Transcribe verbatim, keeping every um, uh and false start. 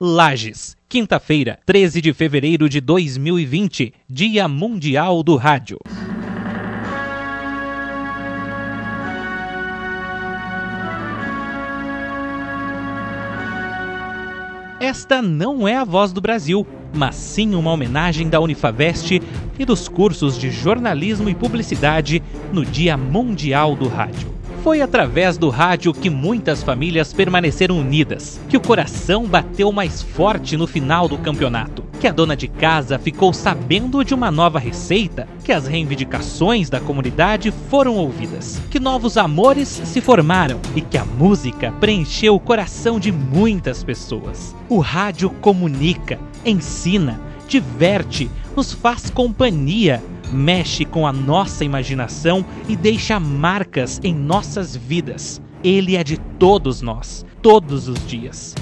Lages, quinta-feira, treze de fevereiro de dois mil e vinte, Dia Mundial do Rádio. Esta não é a voz do Brasil, mas sim uma homenagem da Unifaveste e dos cursos de jornalismo e publicidade no Dia Mundial do Rádio. Foi através do rádio que muitas famílias permaneceram unidas, que o coração bateu mais forte no final do campeonato, que a dona de casa ficou sabendo de uma nova receita, que as reivindicações da comunidade foram ouvidas, que novos amores se formaram e que a música preencheu o coração de muitas pessoas. O rádio comunica, ensina, diverte, nos faz companhia, mexe com a nossa imaginação e deixa marcas em nossas vidas. Ele é de todos nós, todos os dias.